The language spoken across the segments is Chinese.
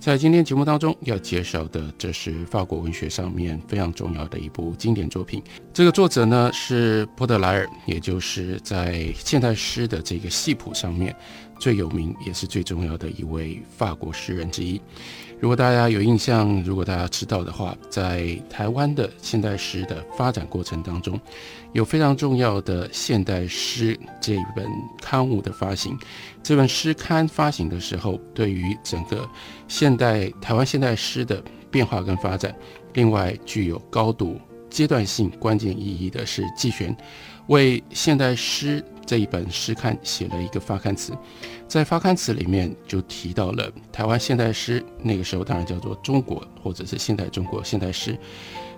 在今天节目当中要介绍的，这是法国文学上面非常重要的一部经典作品。这个作者呢是波德莱尔，也就是在现代诗的这个系谱上面最有名也是最重要的一位法国诗人之一。如果大家有印象，如果大家知道的话，在台湾的现代诗的发展过程当中，有非常重要的现代诗这一本刊物的发行。这本诗刊发行的时候，对于整个现代台湾现代诗的变化跟发展，另外具有高度阶段性关键意义的是季玄为现代诗这一本诗刊写了一个发刊词，在发刊词里面就提到了台湾现代诗，那个时候当然叫做中国或者是现代中国现代诗，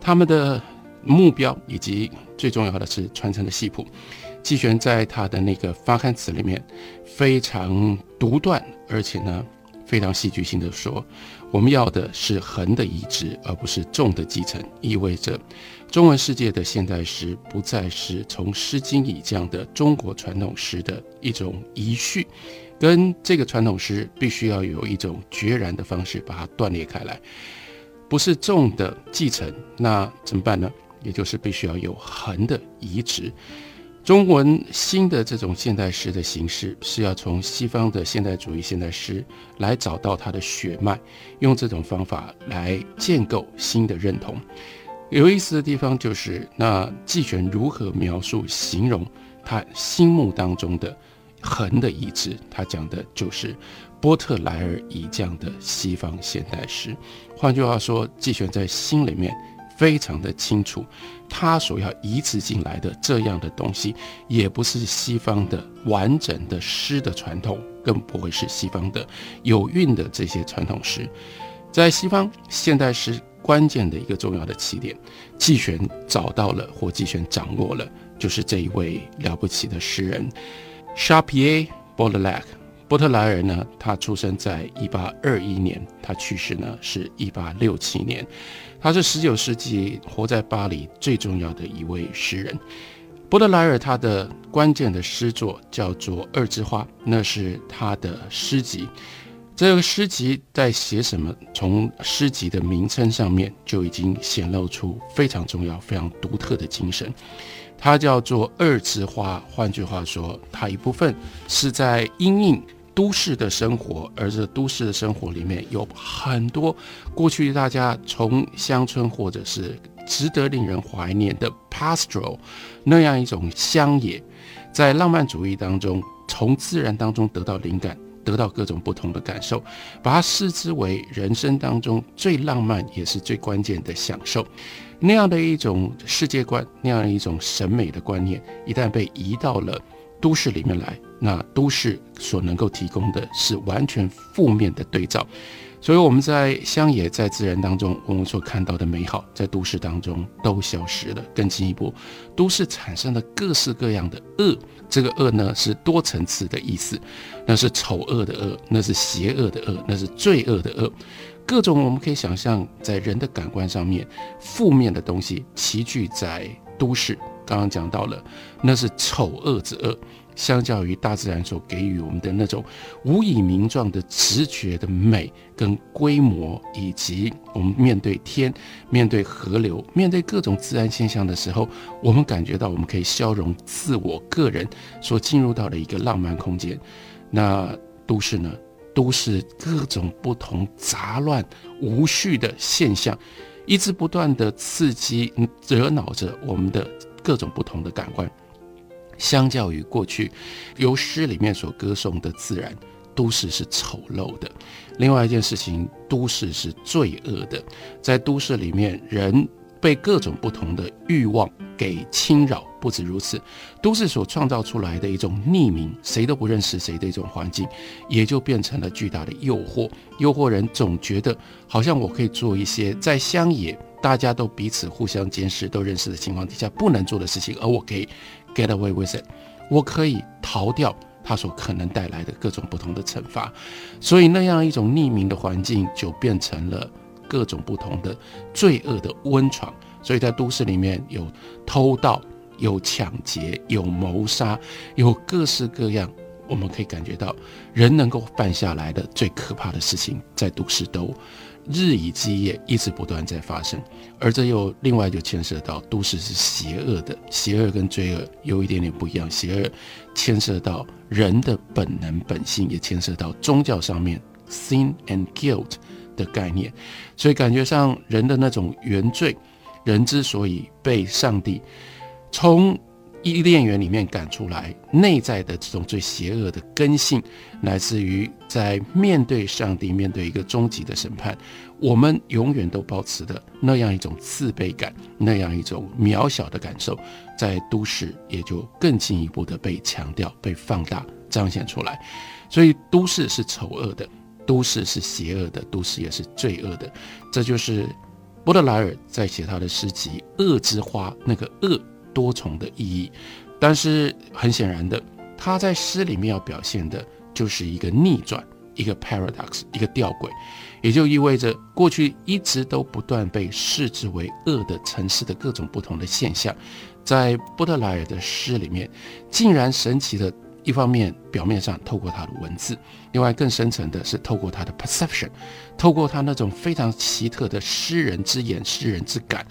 他们的目标以及最重要的是传承的系谱。季玄在他的那个发刊词里面非常独断，而且呢非常戏剧性的说，我们要的是横的移植，而不是纵的继承，意味着中文世界的现代诗不再是从《诗经》以这样的中国传统诗的一种遗绪，跟这个传统诗必须要有一种决然的方式把它断裂开来，不是纵的继承，那怎么办呢？也就是必须要有横的移植。中文新的这种现代诗的形式是要从西方的现代主义现代诗来找到它的血脉，用这种方法来建构新的认同。有意思的地方就是那季玄如何描述形容他心目当中的横的移植，他讲的就是波特莱尔以这样的西方现代诗。换句话说，季玄在心里面非常的清楚，他所要移植进来的这样的东西也不是西方的完整的诗的传统，更不会是西方的有韵的这些传统诗。在西方现代诗关键的一个重要的起点，季玄找到了或季玄掌握了，就是这一位了不起的诗人沙皮埃·波德莱尔。波特莱尔呢，他出生在1821年，他去世呢是1867年。他是19世纪活在巴黎最重要的一位诗人。波德莱尔他的关键的诗作叫做《二之花》，那是他的诗集。这个诗集在写什么，从诗集的名称上面就已经显露出非常重要非常独特的精神。它叫做《二之花》，换句话说，它一部分是在因应都市的生活，而这都市的生活里面有很多过去大家从乡村或者是值得令人怀念的 pastoral 那样一种乡野，在浪漫主义当中从自然当中得到灵感，得到各种不同的感受，把它视之为人生当中最浪漫也是最关键的享受。那样的一种世界观，那样的一种审美的观念，一旦被移到了都市里面来，那都市所能够提供的是完全负面的对照。所以我们在乡野在自然当中我们所看到的美好，在都市当中都消失了。更进一步，都市产生了各式各样的恶，这个恶呢是多层次的意思，那是丑恶的恶，那是邪恶的恶，那是罪恶的恶，各种我们可以想象在人的感官上面负面的东西齐聚在都市。刚刚讲到了，那是丑恶之恶，相较于大自然所给予我们的那种无以名状的直觉的美跟规模，以及我们面对天，面对河流，面对各种自然现象的时候，我们感觉到我们可以消融自我个人所进入到的一个浪漫空间。那都市呢，都市各种不同杂乱无序的现象一直不断的刺激惹恼着我们的各种不同的感官。相较于过去由诗里面所歌颂的自然，都市是丑陋的。另外一件事情，都市是罪恶的。在都市里面，人被各种不同的欲望给侵扰。不止如此，都市所创造出来的一种匿名，谁都不认识谁的一种环境，也就变成了巨大的诱惑。诱惑人总觉得好像我可以做一些在乡野大家都彼此互相监视都认识的情况底下不能做的事情，而我可以 get away with it， 我可以逃掉它所可能带来的各种不同的惩罚。所以那样一种匿名的环境就变成了各种不同的罪恶的温床。所以在都市里面有偷盗，有抢劫，有谋杀，有各式各样我们可以感觉到人能够犯下来的最可怕的事情，在都市都日以继夜一直不断在发生。而这又另外就牵涉到都市是邪恶的，邪恶跟罪恶有一点点不一样，邪恶牵涉到人的本能本性，也牵涉到宗教上面 sin and guilt 的概念。所以感觉上人的那种原罪，人之所以被上帝从伊甸园里面赶出来，内在的这种最邪恶的根性，来自于在面对上帝，面对一个终极的审判，我们永远都保持的那样一种自卑感，那样一种渺小的感受，在都市也就更进一步的被强调，被放大彰显出来。所以都市是丑恶的，都市是邪恶的，都市也是罪恶的。这就是波德莱尔在写他的诗集《恶之花》那个恶多重的意义。但是很显然的，他在诗里面要表现的就是一个逆转，一个 paradox， 一个吊诡，也就意味着过去一直都不断被视之为恶的城市的各种不同的现象，在波德莱尔的诗里面竟然神奇的，一方面表面上透过他的文字，另外更深层的是透过他的 perception， 透过他那种非常奇特的诗人之眼，诗人之感，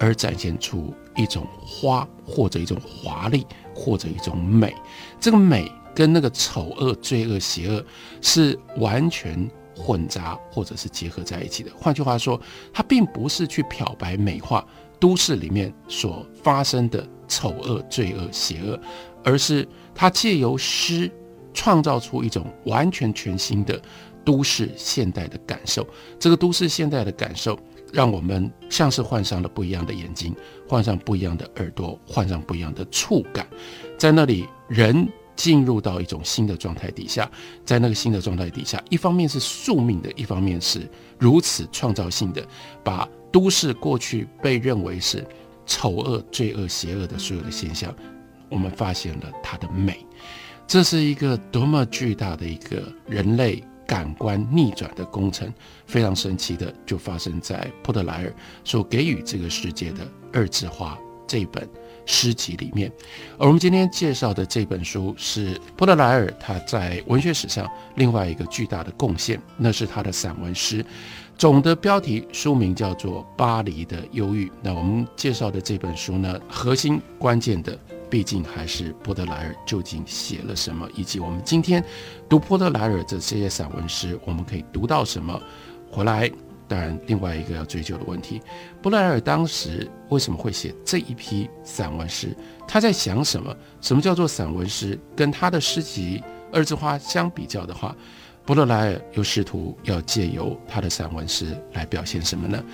而展现出一种花，或者一种华丽，或者一种美。这个美跟那个丑恶、罪恶、邪恶是完全混杂或者是结合在一起的。换句话说，它并不是去漂白美化都市里面所发生的丑恶、罪恶、邪恶，而是它借由诗创造出一种完全全新的都市现代的感受。这个都市现代的感受让我们像是换上了不一样的眼睛，换上不一样的耳朵，换上不一样的触感。在那里人进入到一种新的状态底下，在那个新的状态底下，一方面是宿命的，一方面是如此创造性的，把都市过去被认为是丑恶、罪恶、邪恶的所有的现象，我们发现了它的美。这是一个多么巨大的一个人类感官逆转的工程，非常神奇的就发生在波德莱尔所给予这个世界的《恶之花》这本诗集里面。而我们今天介绍的这本书是波德莱尔他在文学史上另外一个巨大的贡献，那是他的散文诗。总的标题书名叫做《巴黎的忧郁》。那我们介绍的这本书呢，核心关键的毕竟还是波德莱尔究竟写了什么，以及我们今天读波德莱尔的这些散文诗，我们可以读到什么回来。当然另外一个要追究的问题，波德莱尔当时为什么会写这一批散文诗，他在想什么，什么叫做散文诗。跟他的诗集《恶之花》相比较的话，波德莱尔又试图要借由他的散文诗来表现什么呢？